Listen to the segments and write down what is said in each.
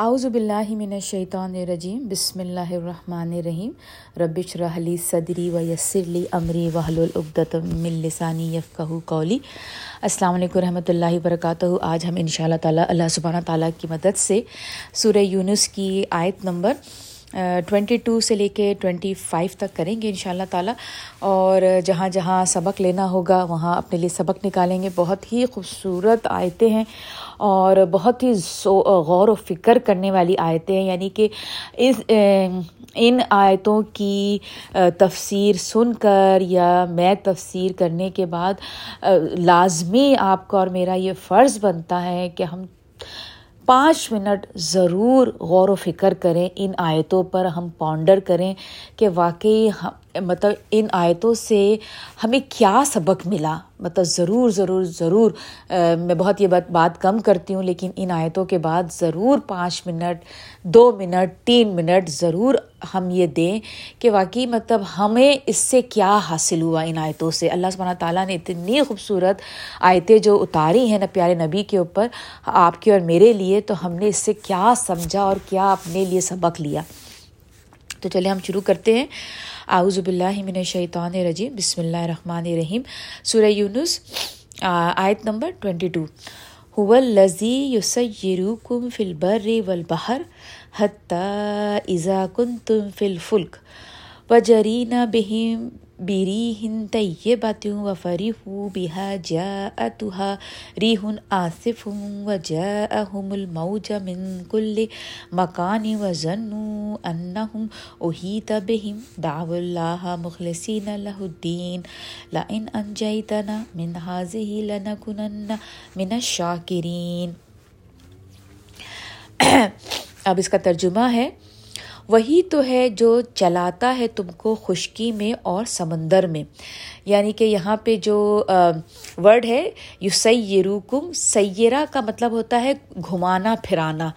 اعوذ باللہ من الشیطان الرجیم، بسم اللہ الرحمن الرحیم۔ رب اشرح لی صدری ویسر لی امری واحلل عقدۃ من لسانی یفقہوا قولی۔ السلام علیکم ورحمۃ اللہ وبرکاتہ۔ آج ہم انشاء اللہ تعالیٰ اللہ سبحانہ تعالیٰ کی مدد سے سورہ یونس کی آیت نمبر 22 سے لے کے 25 تک کریں گے انشاء اللہ تعالیٰ، اور جہاں جہاں سبق لینا ہوگا وہاں اپنے لیے سبق نکالیں گے۔ بہت ہی خوبصورت آیتیں ہیں اور بہت ہی غور و فکر کرنے والی آیتیں ہیں، یعنی کہ ان آیتوں کی تفسیر سن کر یا میں تفسیر کرنے کے بعد لازمی آپ کا اور میرا یہ فرض بنتا ہے کہ ہم 5 منٹ ضرور غور و فکر کریں، ان آیتوں پر ہم پونڈر کریں کہ واقعی مطلب ان آیتوں سے ہمیں کیا سبق ملا۔ مطلب ضرور ضرور ضرور، میں بہت یہ بات کم کرتی ہوں، لیکن ان آیتوں کے بعد ضرور 5 منٹ 2 منٹ 3 منٹ ضرور ہم یہ دیں کہ واقعی مطلب ہمیں اس سے کیا حاصل ہوا ان آیتوں سے۔ اللہ سبحانہ تعالیٰ نے اتنی خوبصورت آیتیں جو اتاری ہیں پیارے نبی کے اوپر، آپ کے اور میرے لیے، تو ہم نے اس سے کیا سمجھا اور کیا اپنے لیے سبق لیا۔ تو چلے ہم شروع کرتے ہیں۔ اعوذ باللہ من الشیطان الرجیم، بسم اللہ الرحمن الرحیم، سورہ یونس آیت نمبر 22۔ هو الذی یسیرکم فی البر والبحر حتی اذا کنتم فی الفلک وجرین بہم بریح طیبۃ وفرحوا بہا جاءتھا ریح عاصف وجاءہم الموج من کل مکان وظنوا انہم احیط بہم دعوا اللہ مخلصین لہ الدین لئن انجیتنا من ھذہ لنکونن من الشاکرین۔ اب اس کا ترجمہ ہے، وہی تو ہے جو چلاتا ہے تم کو خشکی میں اور سمندر میں، یعنی کہ یہاں پہ جو ورڈ ہے یسیرکم، سیرہ کا مطلب ہوتا ہے گھمانا پھرانا۔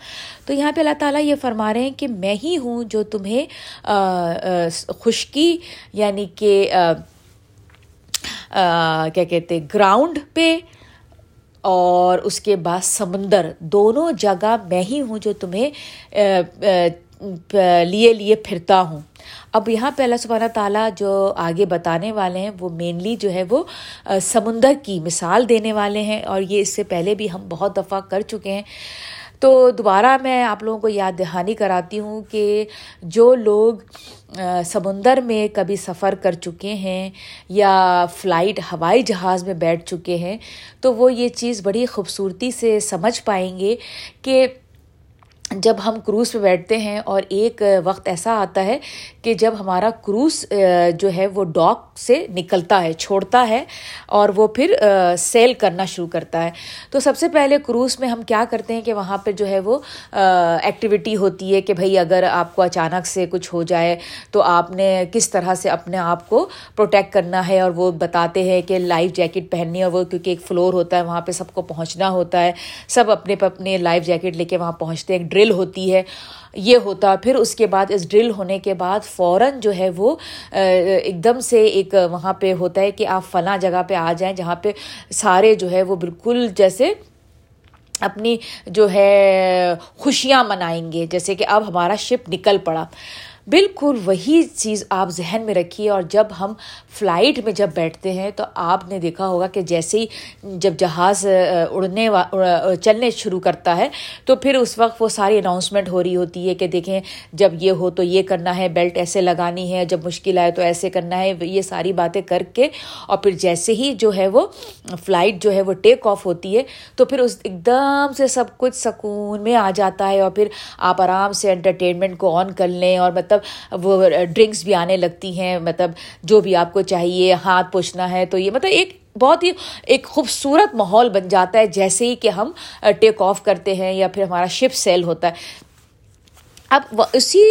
تو یہاں پہ اللہ تعالیٰ یہ فرما رہے ہیں کہ میں ہی ہوں جو تمہیں خشکی یعنی کہ کیا کہتے ہیں، گراؤنڈ پہ اور اس کے بعد سمندر، دونوں جگہ میں ہی ہوں جو تمہیں لیے پھرتا ہوں۔ اب یہاں پہ اللہ سبحانہ تعالیٰ جو آگے بتانے والے ہیں وہ مینلی جو ہے وہ سمندر کی مثال دینے والے ہیں، اور یہ اس سے پہلے بھی ہم بہت دفعہ کر چکے ہیں۔ تو دوبارہ میں آپ لوگوں کو یاد دہانی کراتی ہوں کہ جو لوگ سمندر میں کبھی سفر کر چکے ہیں یا فلائٹ ہوائی جہاز میں بیٹھ چکے ہیں تو وہ یہ چیز بڑی خوبصورتی سے سمجھ پائیں گے کہ جب ہم کروز پہ بیٹھتے ہیں اور ایک وقت ایسا آتا ہے کہ جب ہمارا کروز جو ہے وہ ڈاک سے نکلتا ہے، چھوڑتا ہے، اور وہ پھر سیل کرنا شروع کرتا ہے۔ تو سب سے پہلے کروز میں ہم کیا کرتے ہیں کہ وہاں پہ جو ہے وہ ایکٹیویٹی ہوتی ہے کہ بھئی اگر آپ کو اچانک سے کچھ ہو جائے تو آپ نے کس طرح سے اپنے آپ کو پروٹیکٹ کرنا ہے، اور وہ بتاتے ہیں کہ لائف جیکٹ پہننی ہے، اور وہ کیونکہ ایک فلور ہوتا ہے وہاں پہ سب کو پہنچنا ہوتا ہے، سب اپنے اپنے لائف جیکٹ لے کے وہاں پہنچتے ہیں، ڈرل ہوتی ہے، یہ ہوتا۔ پھر اس کے بعد اس ڈرل ہونے کے بعد فوراً جو ہے وہ ایک دم سے ایک وہاں پہ ہوتا ہے کہ آپ فلاں جگہ پہ آ جائیں جہاں پہ سارے جو ہے وہ بالکل جیسے اپنی جو ہے خوشیاں منائیں گے، جیسے کہ اب ہمارا شپ نکل پڑا۔ بالکل وہی چیز آپ ذہن میں رکھیے، اور جب ہم فلائٹ میں جب بیٹھتے ہیں تو آپ نے دیکھا ہوگا کہ جیسے ہی جب جہاز چلنے شروع کرتا ہے تو پھر اس وقت وہ ساری اناؤنسمنٹ ہو رہی ہوتی ہے کہ دیکھیں جب یہ ہو تو یہ کرنا ہے، بیلٹ ایسے لگانی ہے، جب مشکل آئے تو ایسے کرنا ہے، یہ ساری باتیں کر کے، اور پھر جیسے ہی جو ہے وہ فلائٹ جو ہے وہ ٹیک آف ہوتی ہے تو پھر اس ایک دم سے سب کچھ سکون میں آ جاتا ہے، اور پھر آپ آرام سے انٹرٹینمنٹ کو آن کر لیں، اور مطلب وہ ڈرنکس بھی آنے لگتی ہیں، مطلب جو بھی آپ کو چاہیے، ہاتھ پوچھنا ہے تو یہ مطلب ایک بہت ہی ایک خوبصورت ماحول بن جاتا ہے جیسے ہی کہ ہم ٹیک آف کرتے ہیں یا پھر ہمارا شپ سیل ہوتا ہے۔ اب اسی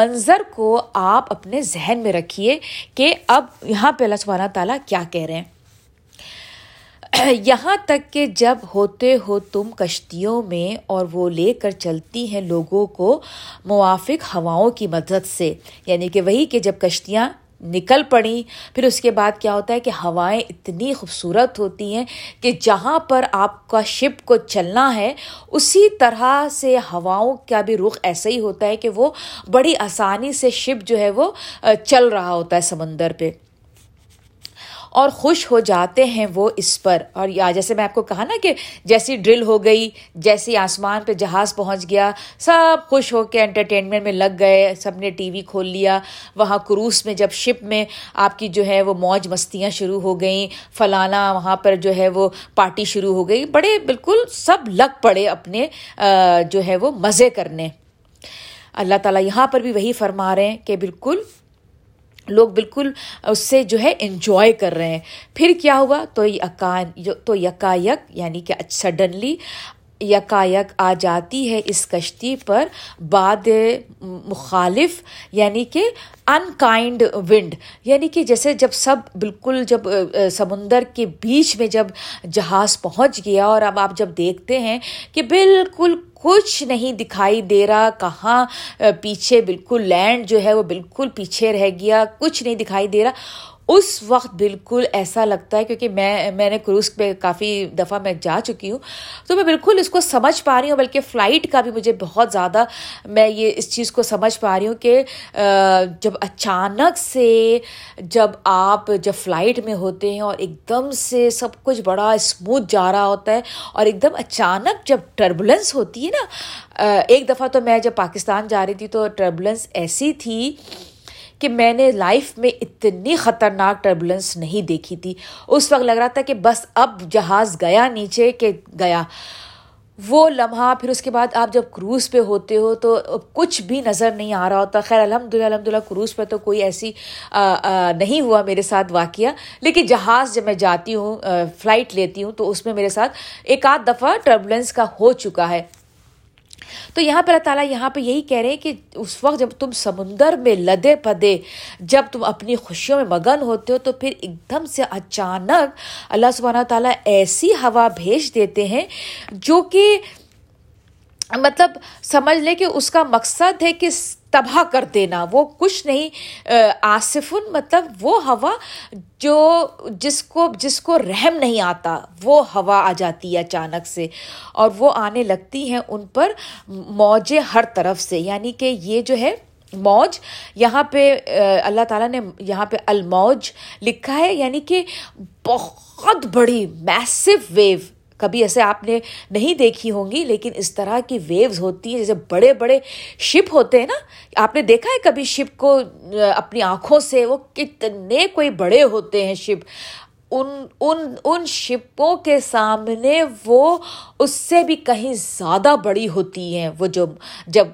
منظر کو آپ اپنے ذہن میں رکھیے کہ اب یہاں پہ اللہ سبحانہ تعالیٰ کیا کہہ رہے ہیں، یہاں تک کہ جب ہوتے ہو تم کشتیوں میں اور وہ لے کر چلتی ہیں لوگوں کو موافق ہواؤں کی مدد سے، یعنی کہ وہی کہ جب کشتیاں نکل پڑیں. پھر اس کے بعد کیا ہوتا ہے کہ ہوائیں اتنی خوبصورت ہوتی ہیں کہ جہاں پر آپ کا شپ کو چلنا ہے اسی طرح سے ہواؤں کا بھی رخ ایسا ہی ہوتا ہے کہ وہ بڑی آسانی سے شپ جو ہے وہ چل رہا ہوتا ہے سمندر پہ, اور خوش ہو جاتے ہیں وہ اس پر. اور یا جیسے میں آپ کو کہا نا کہ جیسی ڈرل ہو گئی, جیسی آسمان پہ جہاز پہنچ گیا, سب خوش ہو کے انٹرٹینمنٹ میں لگ گئے, سب نے ٹی وی کھول لیا. وہاں کروز میں جب شپ میں آپ کی جو ہے وہ موج مستیاں شروع ہو گئیں, فلانا وہاں پر جو ہے وہ پارٹی شروع ہو گئی, بڑے بالکل سب لگ پڑے اپنے جو ہے وہ مزے کرنے. اللہ تعالیٰ یہاں پر بھی وہی فرما رہے ہیں کہ بالکل لوگ بالکل اس سے جو ہے انجوائے کر رہے ہیں. پھر کیا ہوا تو یکا یک, یعنی کہ سڈنلی یکا یک آ جاتی ہے اس کشتی پر باد مخالف, یعنی کہ ان کائنڈ ونڈ, یعنی کہ جیسے جب سب بالکل جب سمندر کے بیچ میں جب جہاز پہنچ گیا اور اب آپ جب دیکھتے ہیں کہ بالکل کچھ نہیں دکھائی دے رہا, کہاں پیچھے بالکل لینڈ جو ہے وہ بالکل پیچھے رہ گیا, کچھ نہیں دکھائی دے رہا. اس وقت بالکل ایسا لگتا ہے, کیونکہ میں نے کروز پہ کافی دفعہ میں جا چکی ہوں تو میں بالکل اس کو سمجھ پا رہی ہوں, بلکہ فلائٹ کا بھی مجھے بہت زیادہ میں یہ اس چیز کو سمجھ پا رہی ہوں کہ جب اچانک سے جب آپ فلائٹ میں ہوتے ہیں اور ایک دم سے سب کچھ بڑا اسموتھ جا رہا ہوتا ہے, اور ایک دم اچانک جب ٹربولنس ہوتی ہے نا. ایک دفعہ تو میں جب پاکستان جا رہی تھی تو ٹربولنس ایسی تھی کہ میں نے لائف میں اتنی خطرناک ٹربولنس نہیں دیکھی تھی. اس وقت لگ رہا تھا کہ بس اب جہاز گیا نیچے کہ گیا وہ لمحہ. پھر اس کے بعد آپ جب کروز پہ ہوتے ہو تو کچھ بھی نظر نہیں آ رہا ہوتا. خیر الحمدللہ کروز پہ تو کوئی ایسی نہیں ہوا میرے ساتھ واقعہ, لیکن جہاز جب میں جاتی ہوں فلائٹ لیتی ہوں تو اس میں میرے ساتھ ایک آدھ دفعہ ٹربولنس کا ہو چکا ہے. تو یہاں پر اللہ تعالیٰ یہاں پہ یہی کہہ رہے ہیں کہ اس وقت جب تم سمندر میں لدے پدے, جب تم اپنی خوشیوں میں مگن ہوتے ہو, تو پھر ایک دم سے اچانک اللہ سبحانہ و تعالیٰ ایسی ہوا بھیج دیتے ہیں جو کہ مطلب سمجھ لے کہ اس کا مقصد ہے کہ تباہ کر دینا. وہ کچھ نہیں آصفن, مطلب وہ ہوا جو جس کو رحم نہیں آتا وہ ہوا آ جاتی ہے اچانک سے, اور وہ آنے لگتی ہیں ان پر موجیں ہر طرف سے. یعنی کہ یہ جو ہے موج, یہاں پہ اللہ تعالیٰ نے یہاں پہ الموج لکھا ہے, یعنی کہ بہت بڑی میسو ویو. کبھی ایسے آپ نے نہیں دیکھی ہوں گی, لیکن اس طرح کی ویوز ہوتی ہیں جیسے بڑے بڑے شپ ہوتے ہیں نا. آپ نے دیکھا ہے کبھی شپ کو اپنی آنکھوں سے, وہ کتنے کوئی بڑے ہوتے ہیں شپ, ان شپوں کے سامنے وہ اس سے بھی کہیں زیادہ بڑی ہوتی ہیں. وہ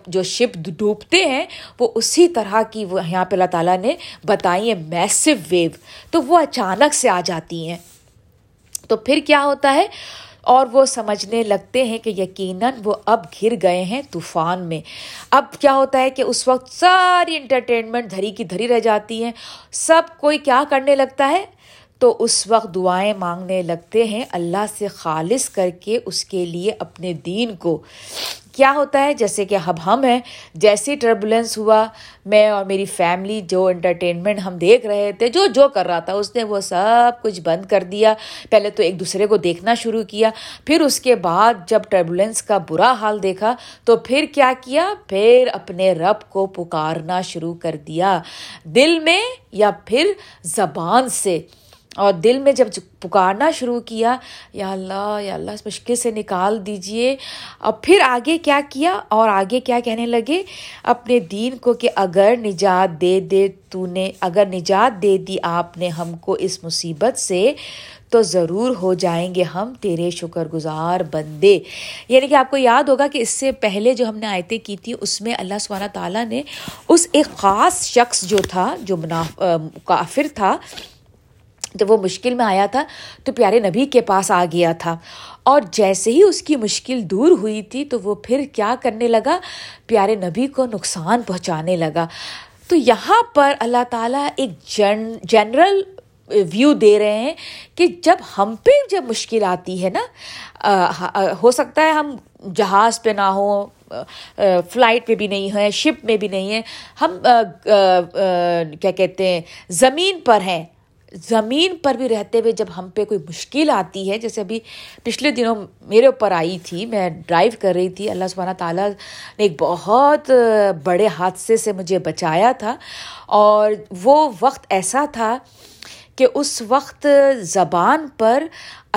جو شپ ڈوبتے ہیں وہ اسی طرح کی وہ یہاں پہ اللہ تعالیٰ نے بتائی ہیں میسو ویو, تو وہ اچانک سے آ جاتی ہیں. تو پھر کیا ہوتا ہے, اور وہ سمجھنے لگتے ہیں کہ یقیناً وہ اب گر گئے ہیں طوفان میں. اب کیا ہوتا ہے کہ اس وقت ساری انٹرٹینمنٹ دھری کی دھری رہ جاتی ہے, سب کوئی کیا کرنے لگتا ہے, تو اس وقت دعائیں مانگنے لگتے ہیں اللہ سے خالص کر کے اس کے لیے اپنے دین کو. کیا ہوتا ہے جیسے کہ اب ہم ہیں, جیسی ٹربولنس ہوا میں اور میری فیملی جو انٹرٹینمنٹ ہم دیکھ رہے تھے, جو کر رہا تھا اس نے وہ سب کچھ بند کر دیا. پہلے تو ایک دوسرے کو دیکھنا شروع کیا, پھر اس کے بعد جب ٹربولنس کا برا حال دیکھا تو پھر کیا کیا, پھر اپنے رب کو پکارنا شروع کر دیا دل میں یا پھر زبان سے. اور دل میں جب پکارنا شروع کیا, یا اللہ اس مشکل سے نکال دیجئے, اور پھر آگے کیا کیا, اور آگے کیا کہنے لگے اپنے دین کو کہ اگر نجات دے دے تو نے, اگر نجات دے دی آپ نے ہم کو اس مصیبت سے, تو ضرور ہو جائیں گے ہم تیرے شکر گزار بندے. یعنی کہ آپ کو یاد ہوگا کہ اس سے پہلے جو ہم نے آیتیں کی تھیں اس میں اللہ سبحانہ تعالیٰ نے اس ایک خاص شخص جو تھا, جو کافر تھا, جب وہ مشکل میں آیا تھا تو پیارے نبی کے پاس آ گیا تھا, اور جیسے ہی اس کی مشکل دور ہوئی تھی تو وہ پھر کیا کرنے لگا, پیارے نبی کو نقصان پہنچانے لگا. تو یہاں پر اللہ تعالیٰ ایک جنرل ویو دے رہے ہیں کہ جب ہم پہ جب مشکل آتی ہے نا, ہو سکتا ہے ہم جہاز پہ نہ ہوں, فلائٹ میں بھی نہیں ہیں, شپ میں بھی نہیں ہیں, ہم کیا کہتے ہیں زمین پر ہیں. زمین پر بھی رہتے ہوئے جب ہم پہ کوئی مشکل آتی ہے, جیسے ابھی پچھلے دنوں میرے اوپر آئی تھی, میں ڈرائیو کر رہی تھی, اللہ سبحانہ تعالیٰ نے ایک بہت بڑے حادثے سے مجھے بچایا تھا, اور وہ وقت ایسا تھا کہ اس وقت زبان پر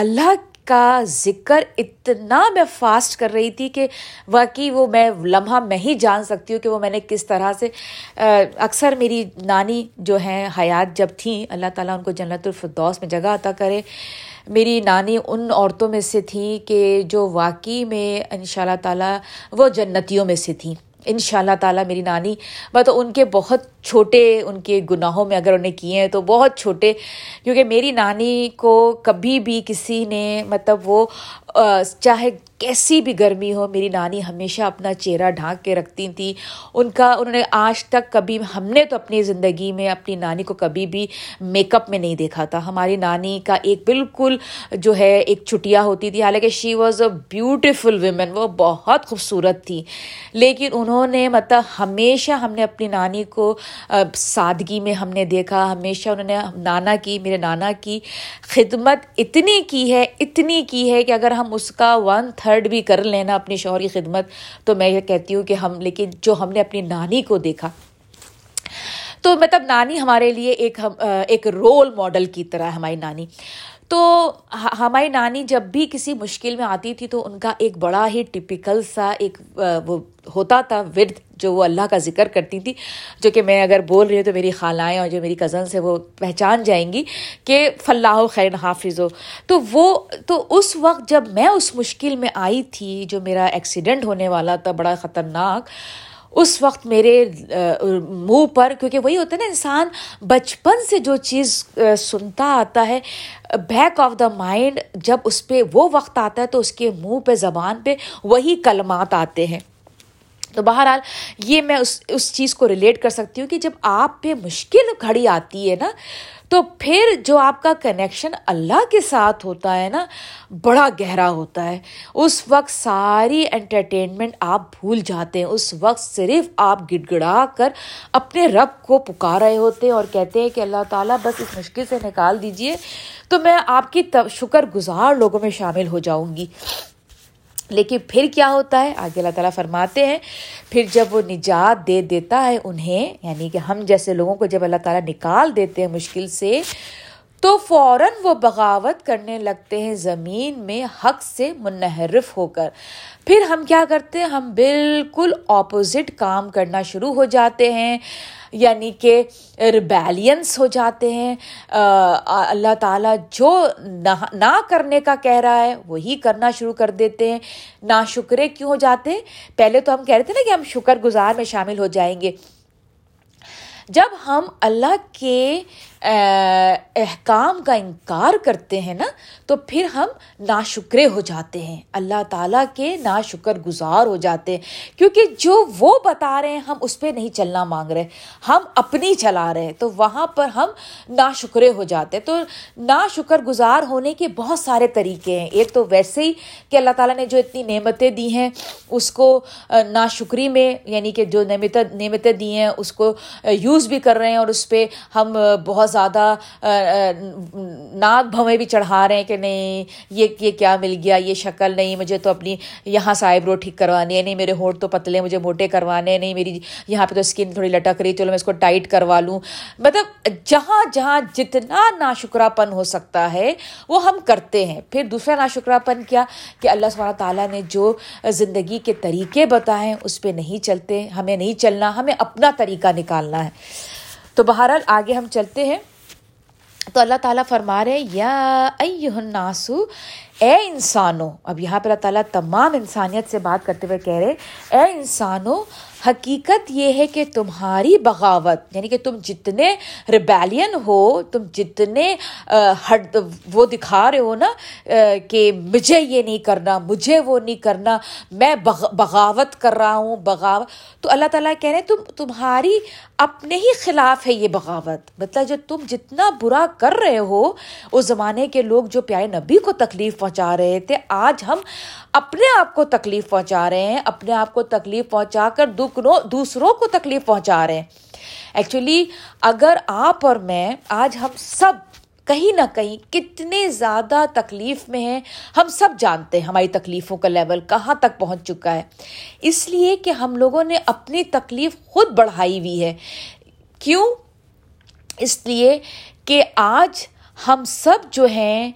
اللہ کا ذکر اتنا میں فاسٹ کر رہی تھی کہ واقعی وہ میں لمحہ میں ہی جان سکتی ہوں کہ وہ میں نے کس طرح سے. اکثر میری نانی جو ہیں حیات جب تھیں, اللہ تعالیٰ ان کو جنت الفردوس میں جگہ عطا کرے, میری نانی ان عورتوں میں سے تھیں کہ جو واقعی میں ان شاء اللہ تعالیٰ وہ جنتیوں میں سے تھیں. ان شاء اللہ تعالیٰ میری نانی مطلب ان کے بہت چھوٹے, ان کے گناہوں میں اگر انہیں کیے ہیں تو بہت چھوٹے, کیونکہ میری نانی کو کبھی بھی کسی نے مطلب وہ چاہے کیسی بھی گرمی ہو, میری نانی ہمیشہ اپنا چہرہ ڈھانک کے رکھتی تھی. انہوں نے آج تک کبھی, ہم نے تو اپنی زندگی میں اپنی نانی کو کبھی بھی میک اپ میں نہیں دیکھا تھا. ہماری نانی کا ایک بالکل جو ہے ایک چٹیا ہوتی تھی, حالانکہ she was a beautiful women, وہ بہت خوبصورت تھی, لیکن انہوں نے مطلب ہمیشہ ہم نے اپنی نانی کو سادگی میں ہم نے دیکھا. ہمیشہ انہوں نے میرے نانا کی خدمت اتنی کی ہے کہ اگر ہم اس کا 1/3 بھی کر لینا اپنے شوہر کی خدمت, تو میں یہ کہتی ہوں کہ لیکن جو ہم نے اپنی نانی کو دیکھا, تو مطلب نانی ہمارے لیے ایک رول ماڈل کی طرح ہماری نانی. تو ہماری نانی جب بھی کسی مشکل میں آتی تھی تو ان کا ایک بڑا ہی ٹپیکل سا ایک وہ ہوتا تھا ورد, جو وہ اللہ کا ذکر کرتی تھی, جو کہ میں اگر بول رہی ہوں تو میری خالائیں اور جو میری کزنس ہیں وہ پہچان جائیں گی کہ فلاح خیر حافظ ہو. تو وہ تو اس وقت جب میں اس مشکل میں آئی تھی, جو میرا ایکسیڈنٹ ہونے والا تھا بڑا خطرناک, اس وقت میرے منہ پر, کیونکہ وہی ہوتا ہے نا, انسان بچپن سے جو چیز سنتا آتا ہے بیک آف دا مائنڈ, جب اس پہ وہ وقت آتا ہے تو اس کے منہ پہ, زبان پہ وہی کلمات آتے ہیں. تو بہرحال یہ میں اس چیز کو ریلیٹ کر سکتی ہوں کہ جب آپ پہ مشکل گھڑی آتی ہے نا, تو پھر جو آپ کا کنیکشن اللہ کے ساتھ ہوتا ہے نا, بڑا گہرا ہوتا ہے. اس وقت ساری انٹرٹینمنٹ آپ بھول جاتے ہیں, اس وقت صرف آپ گڑ گڑا کر اپنے رب کو پکار رہے ہوتے ہیں اور کہتے ہیں کہ اللہ تعالیٰ بس اس مشکل سے نکال دیجئے, تو میں آپ کی شکر گزار لوگوں میں شامل ہو جاؤں گی. لیکن پھر کیا ہوتا ہے, آگے اللہ تعالیٰ فرماتے ہیں, پھر جب وہ نجات دے دیتا ہے انہیں, یعنی کہ ہم جیسے لوگوں کو جب اللہ تعالیٰ نکال دیتے ہیں مشکل سے, تو فوراً وہ بغاوت کرنے لگتے ہیں زمین میں حق سے منحرف ہو کر. پھر ہم کیا کرتے ہیں, ہم بالکل اپوزٹ کام کرنا شروع ہو جاتے ہیں, یعنی کہ ریبیلینس ہو جاتے ہیں. اللہ تعالیٰ جو نہ کرنے کا کہہ رہا ہے وہی کرنا شروع کر دیتے ہیں. ناشکرے کیوں ہو جاتے ہیں, پہلے تو ہم کہہ رہے تھے نا کہ ہم شکر گزار میں شامل ہو جائیں گے. جب ہم اللہ کے احکام کا انکار کرتے ہیں نا, تو پھر ہم ناشکرے ہو جاتے ہیں, اللہ تعالیٰ کے ناشکر گزار ہو جاتے ہیں, کیونکہ جو وہ بتا رہے ہیں ہم اس پہ نہیں چلنا مانگ رہے, ہم اپنی چلا رہے ہیں, تو وہاں پر ہم ناشکرے ہو جاتے ہیں. تو ناشکر گزار ہونے کے بہت سارے طریقے ہیں. ایک تو ویسے ہی کہ اللہ تعالیٰ نے جو اتنی نعمتیں دی ہیں اس کو ناشکری میں, یعنی کہ جو نعمتیں دی ہیں اس کو یوز بھی کر رہے ہیں, اور اس پہ ہم بہت زیادہ ناک بھویں بھی چڑھا رہے ہیں کہ نہیں یہ کیا مل گیا, یہ شکل نہیں, مجھے تو اپنی یہاں سے آئیبرو ٹھیک کروانی ہے, نہیں میرے ہونٹ تو پتلے مجھے موٹے کروانے, نہیں میری یہاں پہ تو اسکن تھوڑی لٹک رہی, چلو میں اس کو ٹائٹ کروا لوں. مطلب جہاں جتنا ناشکرا پن ہو سکتا ہے وہ ہم کرتے ہیں. پھر دوسرا ناشکرا پن کیا, کہ اللہ سبحانہ تعالیٰ نے جو زندگی کے طریقے بتائے اس پہ نہیں چلتے, ہمیں نہیں چلنا, ہمیں اپنا طریقہ نکالنا ہے. تو بہرحال آگے ہم چلتے ہیں. تو اللہ تعالیٰ فرما رہے ہیں, یا ایہا الناس, اے انسانوں. اب یہاں پر اللہ تعالیٰ تمام انسانیت سے بات کرتے ہوئے کہہ رہے, اے انسانوں حقیقت یہ ہے کہ تمہاری بغاوت، یعنی کہ تم جتنے ریبیلین ہو، تم جتنے وہ دکھا رہے ہو نا کہ مجھے یہ نہیں کرنا، مجھے وہ نہیں کرنا، میں بغاوت کر رہا ہوں، بغاوت. تو اللہ تعالیٰ کہہ رہے ہیں تمہاری اپنے ہی خلاف ہے یہ بغاوت. مطلب جو تم جتنا برا کر رہے ہو، اس زمانے کے لوگ جو پیارے نبی کو تکلیف پہنچا رہے تھے، آج ہم اپنے آپ کو تکلیف پہنچا رہے ہیں، اپنے آپ کو تکلیف پہنچا کر دوسروں کو تکلیف پہنچا رہے ہیں. ایکچولی اگر آپ اور میں، آج ہم سب کہیں نہ کہیں کتنے زیادہ تکلیف میں ہیں، ہم سب جانتے ہیں ہماری تکلیفوں کا لیول کہاں تک پہنچ چکا ہے. اس لیے کہ ہم لوگوں نے اپنی تکلیف خود بڑھائی ہوئی ہے. کیوں؟ اس لیے کہ آج ہم سب جو ہیں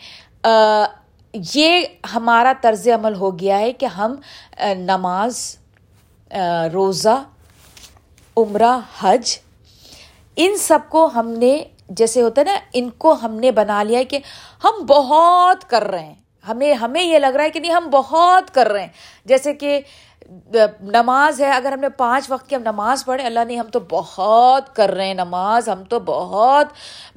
یہ ہمارا طرز عمل ہو گیا ہے کہ ہم نماز، روزہ، عمرہ، حج، ان سب کو ہم نے، جیسے ہوتا ہے نا، ان کو ہم نے بنا لیا ہے کہ ہم بہت کر رہے ہیں. ہمیں یہ لگ رہا ہے کہ نہیں، ہم بہت کر رہے ہیں. جیسے کہ نماز ہے، اگر ہم نے 5 وقت کی ہم نماز پڑھے، اللہ نے ہم تو بہت کر رہے ہیں نماز، ہم تو بہت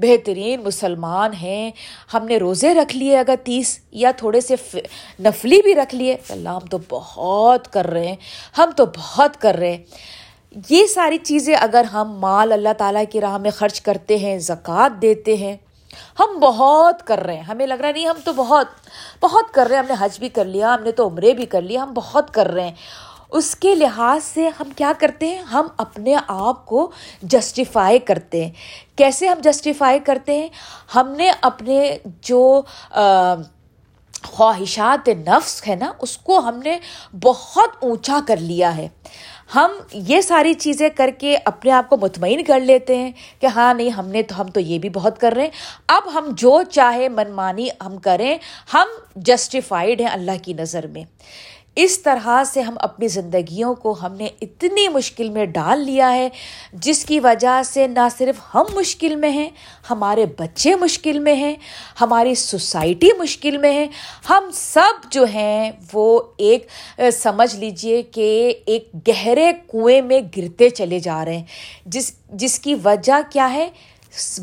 بہترین مسلمان ہیں. ہم نے روزے رکھ لیے اگر 30 یا تھوڑے سے نفلی بھی رکھ لیے، اللہ ہم تو بہت کر رہے ہیں، ہم تو بہت کر رہے ہیں. یہ ساری چیزیں اگر ہم مال اللہ تعالیٰ کی راہ میں خرچ کرتے ہیں، زکوٰۃ دیتے ہیں، ہم بہت کر رہے ہیں. ہمیں لگ رہا نہیں، ہم تو بہت بہت کر رہے ہیں، ہم نے حج بھی کر لیا، ہم نے تو عمرے بھی کر لیا، ہم بہت کر رہے ہیں. اس کے لحاظ سے ہم کیا کرتے ہیں، ہم اپنے آپ کو جسٹیفائی کرتے ہیں. کیسے ہم جسٹیفائی کرتے ہیں؟ ہم نے اپنے جو خواہشات نفس ہے نا، اس کو ہم نے بہت اونچا کر لیا ہے. ہم یہ ساری چیزیں کر کے اپنے آپ کو مطمئن کر لیتے ہیں کہ ہاں نہیں، ہم تو یہ بھی بہت کر رہے ہیں. اب ہم جو چاہے منمانی ہم کریں، ہم جسٹیفائیڈ ہیں اللہ کی نظر میں. اس طرح سے ہم اپنی زندگیوں کو ہم نے اتنی مشکل میں ڈال لیا ہے، جس کی وجہ سے نہ صرف ہم مشکل میں ہیں، ہمارے بچے مشکل میں ہیں، ہماری سوسائٹی مشکل میں ہے. ہم سب جو ہیں وہ ایک، سمجھ لیجئے کہ ایک گہرے کنویں میں گرتے چلے جا رہے ہیں. جس کی وجہ کیا ہے؟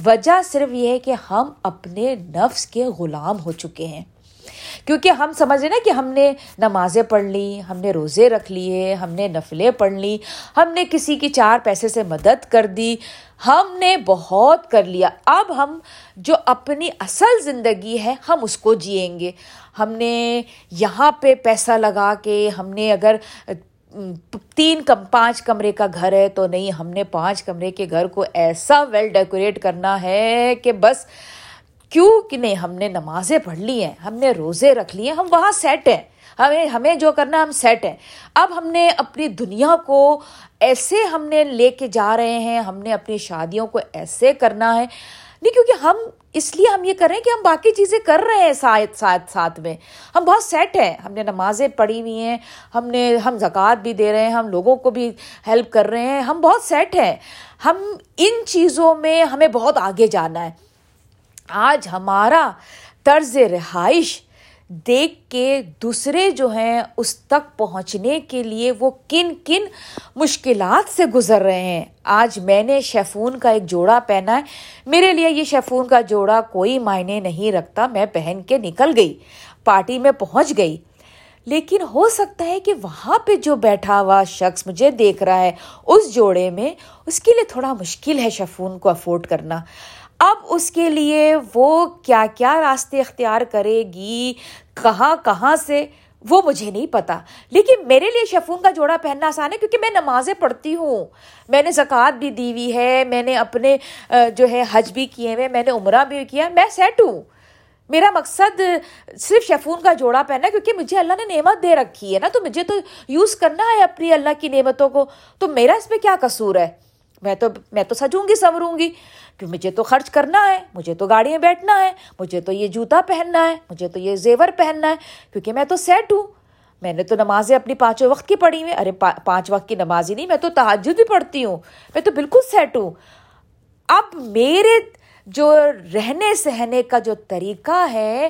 وجہ صرف یہ ہے کہ ہم اپنے نفس کے غلام ہو چکے ہیں. کیونکہ ہم سمجھ رہے نا کہ ہم نے نمازیں پڑھ لی، ہم نے روزے رکھ لیے، ہم نے نفلیں پڑھ لی، ہم نے کسی کی 4 پیسے سے مدد کر دی، ہم نے بہت کر لیا. اب ہم جو اپنی اصل زندگی ہے، ہم اس کو جئیں گے. ہم نے یہاں پہ پیسہ لگا کے، ہم نے اگر 5 کمرے کا گھر ہے تو نہیں، ہم نے 5 کمرے کے گھر کو ایسا ویل ڈیکوریٹ کرنا ہے کہ بس. کیوں کہ نہیں، ہم نے نمازیں پڑھ لی ہیں، ہم نے روزے رکھ لیے، ہم وہاں سیٹ ہیں، ہمیں جو کرنا ہم سیٹ ہیں. اب ہم نے اپنی دنیا کو ایسے ہم نے لے کے جا رہے ہیں، ہم نے اپنی شادیوں کو ایسے کرنا ہے. نہیں، کیونکہ ہم اس لیے ہم یہ کر رہے ہیں کہ ہم باقی چیزیں کر رہے ہیں ساتھ ساتھ ساتھ میں. ہم بہت سیٹ ہیں، ہم نے نمازیں پڑھی ہوئی ہیں، ہم زکوٰۃ بھی دے رہے ہیں، ہم لوگوں کو بھی ہیلپ کر رہے ہیں، ہم بہت سیٹ ہیں. ہم ان چیزوں میں ہمیں بہت آگے جانا ہے. آج ہمارا طرز رہائش دیکھ کے دوسرے جو ہیں اس تک پہنچنے کے لیے وہ کن کن مشکلات سے گزر رہے ہیں. آج میں نے شیفون کا ایک جوڑا پہنا ہے، میرے لیے یہ شیفون کا جوڑا کوئی معنی نہیں رکھتا، میں پہن کے نکل گئی، پارٹی میں پہنچ گئی. لیکن ہو سکتا ہے کہ وہاں پہ جو بیٹھا ہوا شخص مجھے دیکھ رہا ہے اس جوڑے میں، اس کے لیے تھوڑا مشکل ہے شیفون کو افورڈ کرنا. اب اس کے لیے وہ کیا کیا راستے اختیار کرے گی، کہاں کہاں سے، وہ مجھے نہیں پتا. لیکن میرے لیے شیفون کا جوڑا پہننا آسان ہے، کیونکہ میں نمازیں پڑھتی ہوں، میں نے زکوٰۃ بھی دی ہوئی ہے، میں نے اپنے جو ہے حج بھی کیے ہوئے، میں نے عمرہ بھی کیا، میں سیٹ ہوں. میرا مقصد صرف شیفون کا جوڑا پہننا، کیونکہ مجھے اللہ نے نعمت دے رکھی ہے نا، تو مجھے تو یوز کرنا ہے اپنی اللہ کی نعمتوں کو. تو میرا اس میں کیا قصور ہے؟ میں تو سجوں گی، سنوروں گی، کہ مجھے تو خرچ کرنا ہے، مجھے تو گاڑی میں بیٹھنا ہے، مجھے تو یہ جوتا پہننا ہے، مجھے تو یہ زیور پہننا ہے، کیونکہ میں تو سیٹ ہوں. میں نے تو نمازیں اپنی 5 وقت کی پڑھی ہوئی. ارے 5 وقت کی نماز ہی نہیں، میں تو تہجد بھی پڑھتی ہوں، میں تو بالکل سیٹ ہوں. اب میرے جو رہنے سہنے کا جو طریقہ ہے،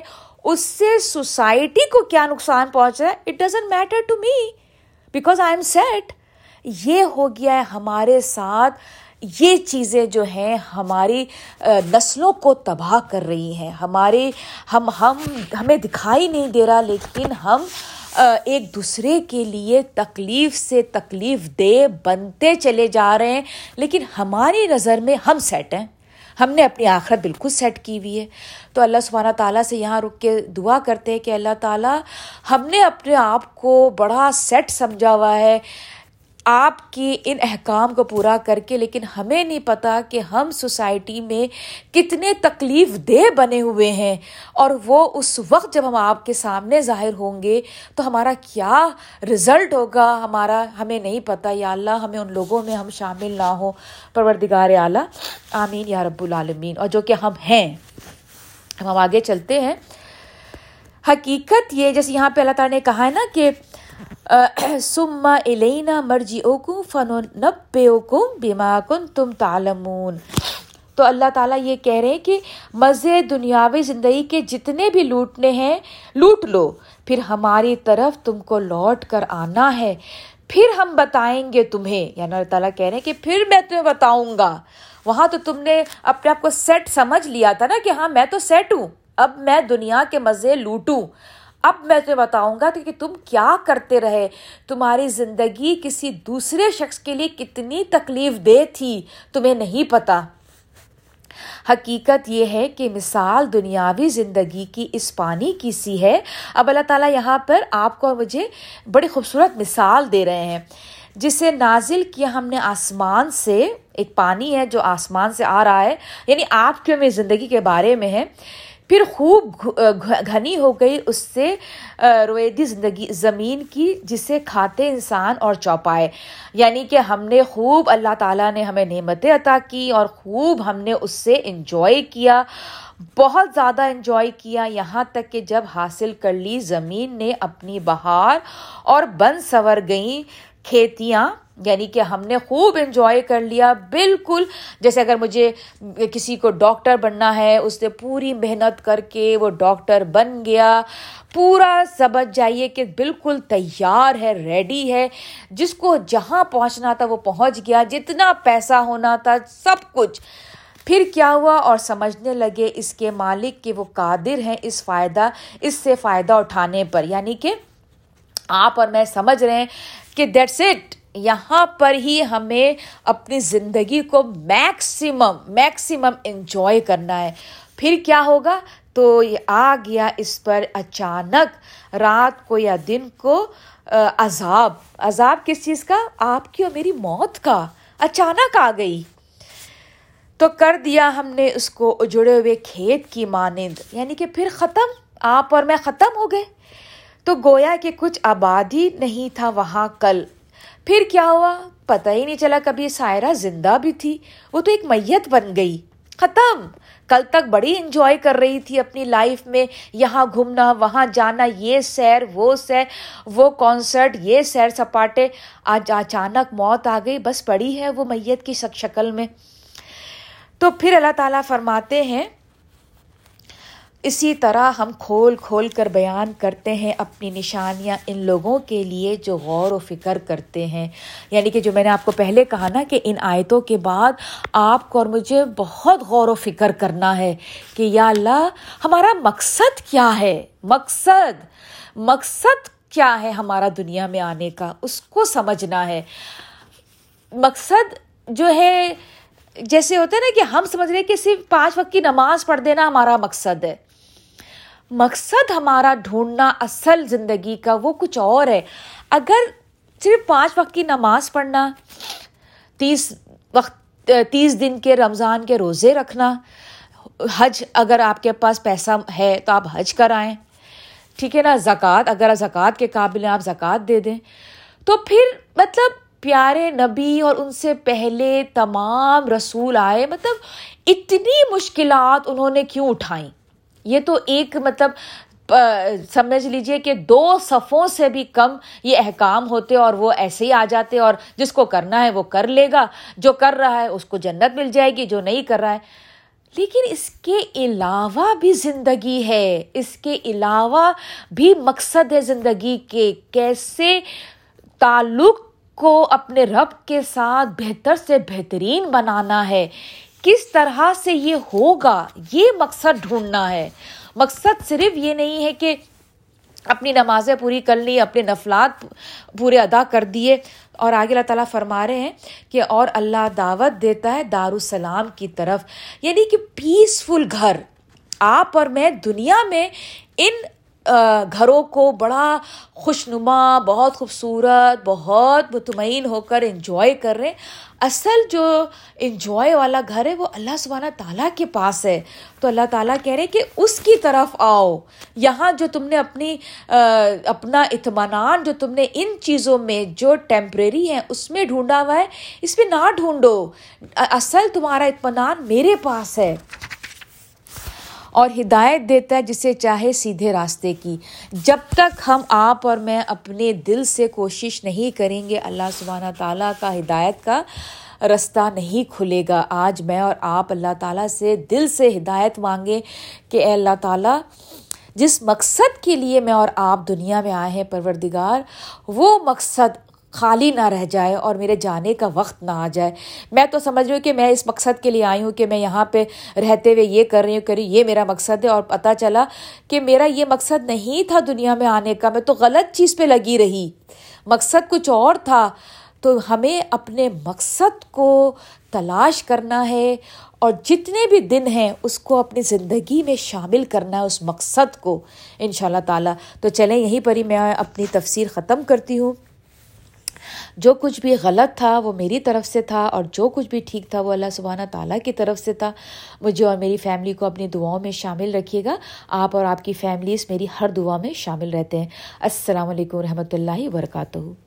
اس سے سوسائٹی کو کیا نقصان پہنچ رہا ہے، it doesn't matter to me because I am set. یہ ہو گیا ہے ہمارے ساتھ. یہ چیزیں جو ہیں ہماری نسلوں کو تباہ کر رہی ہیں. ہمیں دکھائی نہیں دے رہا لیکن ہم ایک دوسرے کے لیے تکلیف سے تکلیف دہ بنتے چلے جا رہے ہیں. لیکن ہماری نظر میں ہم سیٹ ہیں, ہم نے اپنی آخرت بالکل سیٹ کی ہوئی ہے. تو اللہ سبحانہ تعالیٰ سے یہاں رک کے دعا کرتے ہیں کہ اللہ تعالیٰ, ہم نے اپنے آپ کو بڑا سیٹ سمجھا ہوا ہے آپ کی ان احکام کو پورا کر کے, لیکن ہمیں نہیں پتہ کہ ہم سوسائٹی میں کتنے تکلیف دہ بنے ہوئے ہیں, اور وہ اس وقت جب ہم آپ کے سامنے ظاہر ہوں گے تو ہمارا کیا رزلٹ ہوگا ہمیں نہیں پتہ. یا اللہ ہمیں ان لوگوں میں ہم شامل نہ ہوں پروردگار اعلیٰ, آمین یا رب العالمین. اور جو کہ ہم ہیں, ہم آگے چلتے ہیں. حقیقت یہ, جیسے یہاں پہ اللہ تعالیٰ نے کہا ہے نا کہ ثم الینا مرجعکم فننبئکم بما کنتم تعلمون, تو اللہ تعالیٰ یہ کہہ رہے ہیں کہ مزے دنیاوی زندگی کے جتنے بھی لوٹنے ہیں لوٹ لو, پھر ہماری طرف تم کو لوٹ کر آنا ہے, پھر ہم بتائیں گے تمہیں. یعنی اللہ تعالیٰ کہہ رہے ہیں کہ پھر میں تمہیں بتاؤں گا. وہاں تو تم نے اپنے آپ کو سیٹ سمجھ لیا تھا نا کہ ہاں میں تو سیٹ ہوں, اب میں دنیا کے مزے لوٹوں, اب میں تمہیں بتاؤں گا کہ تم کیا کرتے رہے, تمہاری زندگی کسی دوسرے شخص کے لیے کتنی تکلیف دہ تھی, تمہیں نہیں پتہ. حقیقت یہ ہے کہ مثال دنیاوی زندگی کی اس پانی کی سی ہے. اب اللہ تعالیٰ یہاں پر آپ کو اور مجھے بڑی خوبصورت مثال دے رہے ہیں, جسے نازل کیا ہم نے آسمان سے, ایک پانی ہے جو آسمان سے آ رہا ہے, یعنی آپ کی میری زندگی کے بارے میں ہے, پھر خوب گھنی ہو گئی اس سے رویدی زندگی زمین کی, جسے کھاتے انسان اور چوپائے. یعنی کہ ہم نے خوب, اللہ تعالیٰ نے ہمیں نعمتیں عطا کی اور خوب ہم نے اس سے انجوائے کیا, بہت زیادہ انجوائے کیا, یہاں تک کہ جب حاصل کر لی زمین نے اپنی بہار اور بن سور گئیں کھیتیاں, یعنی کہ ہم نے خوب انجوائے کر لیا. بالکل جیسے اگر مجھے کسی کو ڈاکٹر بننا ہے, اس نے پوری محنت کر کے وہ ڈاکٹر بن گیا, پورا سمجھ جائیے کہ بالکل تیار ہے, ریڈی ہے, جس کو جہاں پہنچنا تھا وہ پہنچ گیا, جتنا پیسہ ہونا تھا سب کچھ. پھر کیا ہوا, اور سمجھنے لگے اس کے مالک کہ وہ قادر ہیں اس سے فائدہ اٹھانے پر. یعنی کہ آپ اور میں سمجھ رہے ہیں کہ دیٹس اٹ, یہاں پر ہی ہمیں اپنی زندگی کو میکسیمم انجوائے کرنا ہے. پھر کیا ہوگا, تو یہ آ گیا اس پر اچانک رات کو یا دن کو عذاب. کس چیز کا؟ آپ کی اور میری موت کا, اچانک آ گئی. تو کر دیا ہم نے اس کو اجڑے ہوئے کھیت کی مانند, یعنی کہ پھر ختم, آپ اور میں ختم ہو گئے. تو گویا کہ کچھ آبادی نہیں تھا وہاں کل. پھر کیا ہوا, پتہ ہی نہیں چلا کبھی سائرہ زندہ بھی تھی, وہ تو ایک میت بن گئی, ختم. کل تک بڑی انجوائے کر رہی تھی اپنی لائف میں, یہاں گھومنا وہاں جانا, یہ سیر وہ سیر, وہ کانسرٹ یہ سیر سپاٹے, آج اچانک موت آ گئی, بس پڑی ہے وہ میت کی شکل میں. تو پھر اللہ تعالیٰ فرماتے ہیں, اسی طرح ہم کھول کھول کر بیان کرتے ہیں اپنی نشانیاں ان لوگوں کے لیے جو غور و فکر کرتے ہیں. یعنی کہ جو میں نے آپ کو پہلے کہا نا کہ ان آیتوں کے بعد آپ کو اور مجھے بہت غور و فکر کرنا ہے کہ یا اللہ ہمارا مقصد کیا ہے, مقصد کیا ہے ہمارا دنیا میں آنے کا, اس کو سمجھنا ہے. مقصد جو ہے جیسے ہوتا ہے نا کہ ہم سمجھ رہے ہیں کہ صرف 5 وقت کی نماز پڑھ دینا ہمارا مقصد ہے. مقصد ہمارا ڈھونڈنا اصل زندگی کا وہ کچھ اور ہے. اگر صرف 5 وقت کی نماز پڑھنا, 30 دن کے رمضان کے روزے رکھنا, حج, اگر آپ کے پاس پیسہ ہے تو آپ حج کرائیں, ٹھیک ہے نا, زکوٰۃ, اگر زکوٰۃ کے قابل ہیں آپ زکوٰۃ دے دیں, تو پھر مطلب پیارے نبی اور ان سے پہلے تمام رسول آئے, مطلب اتنی مشکلات انہوں نے کیوں اٹھائیں. یہ تو ایک مطلب سمجھ لیجئے کہ 2 صفوں سے بھی کم یہ احکام ہوتے اور وہ ایسے ہی آ جاتے, اور جس کو کرنا ہے وہ کر لے گا, جو کر رہا ہے اس کو جنت مل جائے گی, جو نہیں کر رہا ہے. لیکن اس کے علاوہ بھی زندگی ہے, اس کے علاوہ بھی مقصد ہے زندگی کے, کیسے تعلق کو اپنے رب کے ساتھ بہتر سے بہترین بنانا ہے. کس طرح سے یہ ہوگا، یہ مقصد ڈھونڈنا ہے. مقصد صرف یہ نہیں ہے کہ اپنی نمازیں پوری کر لی، اپنے نفلات پورے ادا کر دیے. اور آگے اللہ تعالیٰ فرما رہے ہیں کہ اور اللہ دعوت دیتا ہے دارالسلام کی طرف، یعنی کہ پیسفل گھر. آپ اور میں دنیا میں ان گھروں کو بڑا خوشنما، بہت خوبصورت، بہت مطمئن ہو کر انجوائے کر رہے ہیں. اصل جو انجوائے والا گھر ہے وہ اللہ سبحانہ تعالیٰ کے پاس ہے. تو اللہ تعالیٰ کہہ رہے ہیں کہ اس کی طرف آؤ. یہاں جو تم نے اپنا اطمینان جو تم نے ان چیزوں میں جو ٹیمپریری ہیں اس میں ڈھونڈا ہوا ہے، اس میں نہ ڈھونڈو. اصل تمہارا اطمینان میرے پاس ہے. اور ہدایت دیتا ہے جسے چاہے سیدھے راستے کی. جب تک ہم، آپ اور میں، اپنے دل سے کوشش نہیں کریں گے، اللہ سبحانہ تعالیٰ کا ہدایت کا رستہ نہیں کھلے گا. آج میں اور آپ اللہ تعالیٰ سے دل سے ہدایت مانگیں کہ اے اللہ تعالیٰ، جس مقصد کے لیے میں اور آپ دنیا میں آئے ہیں پروردگار، وہ مقصد خالی نہ رہ جائے اور میرے جانے کا وقت نہ آ جائے. میں تو سمجھ رہی ہوں کہ میں اس مقصد کے لیے آئی ہوں کہ میں یہاں پہ رہتے ہوئے یہ کر رہی ہوں، یہ میرا مقصد ہے، اور پتہ چلا کہ میرا یہ مقصد نہیں تھا دنیا میں آنے کا. میں تو غلط چیز پہ لگی رہی، مقصد کچھ اور تھا. تو ہمیں اپنے مقصد کو تلاش کرنا ہے، اور جتنے بھی دن ہیں اس کو اپنی زندگی میں شامل کرنا ہے، اس مقصد کو، انشاءاللہ تعالیٰ. تو چلیں یہیں پر ہی میں اپنی تفسیر ختم کرتی ہوں. جو کچھ بھی غلط تھا وہ میری طرف سے تھا، اور جو کچھ بھی ٹھیک تھا وہ اللہ سبحانہ تعالیٰ کی طرف سے تھا. مجھے اور میری فیملی کو اپنی دعاؤں میں شامل رکھیے گا. آپ اور آپ کی فیملیز میری ہر دعا میں شامل رہتے ہیں. السلام علیکم ورحمۃ اللہ وبرکاتہ.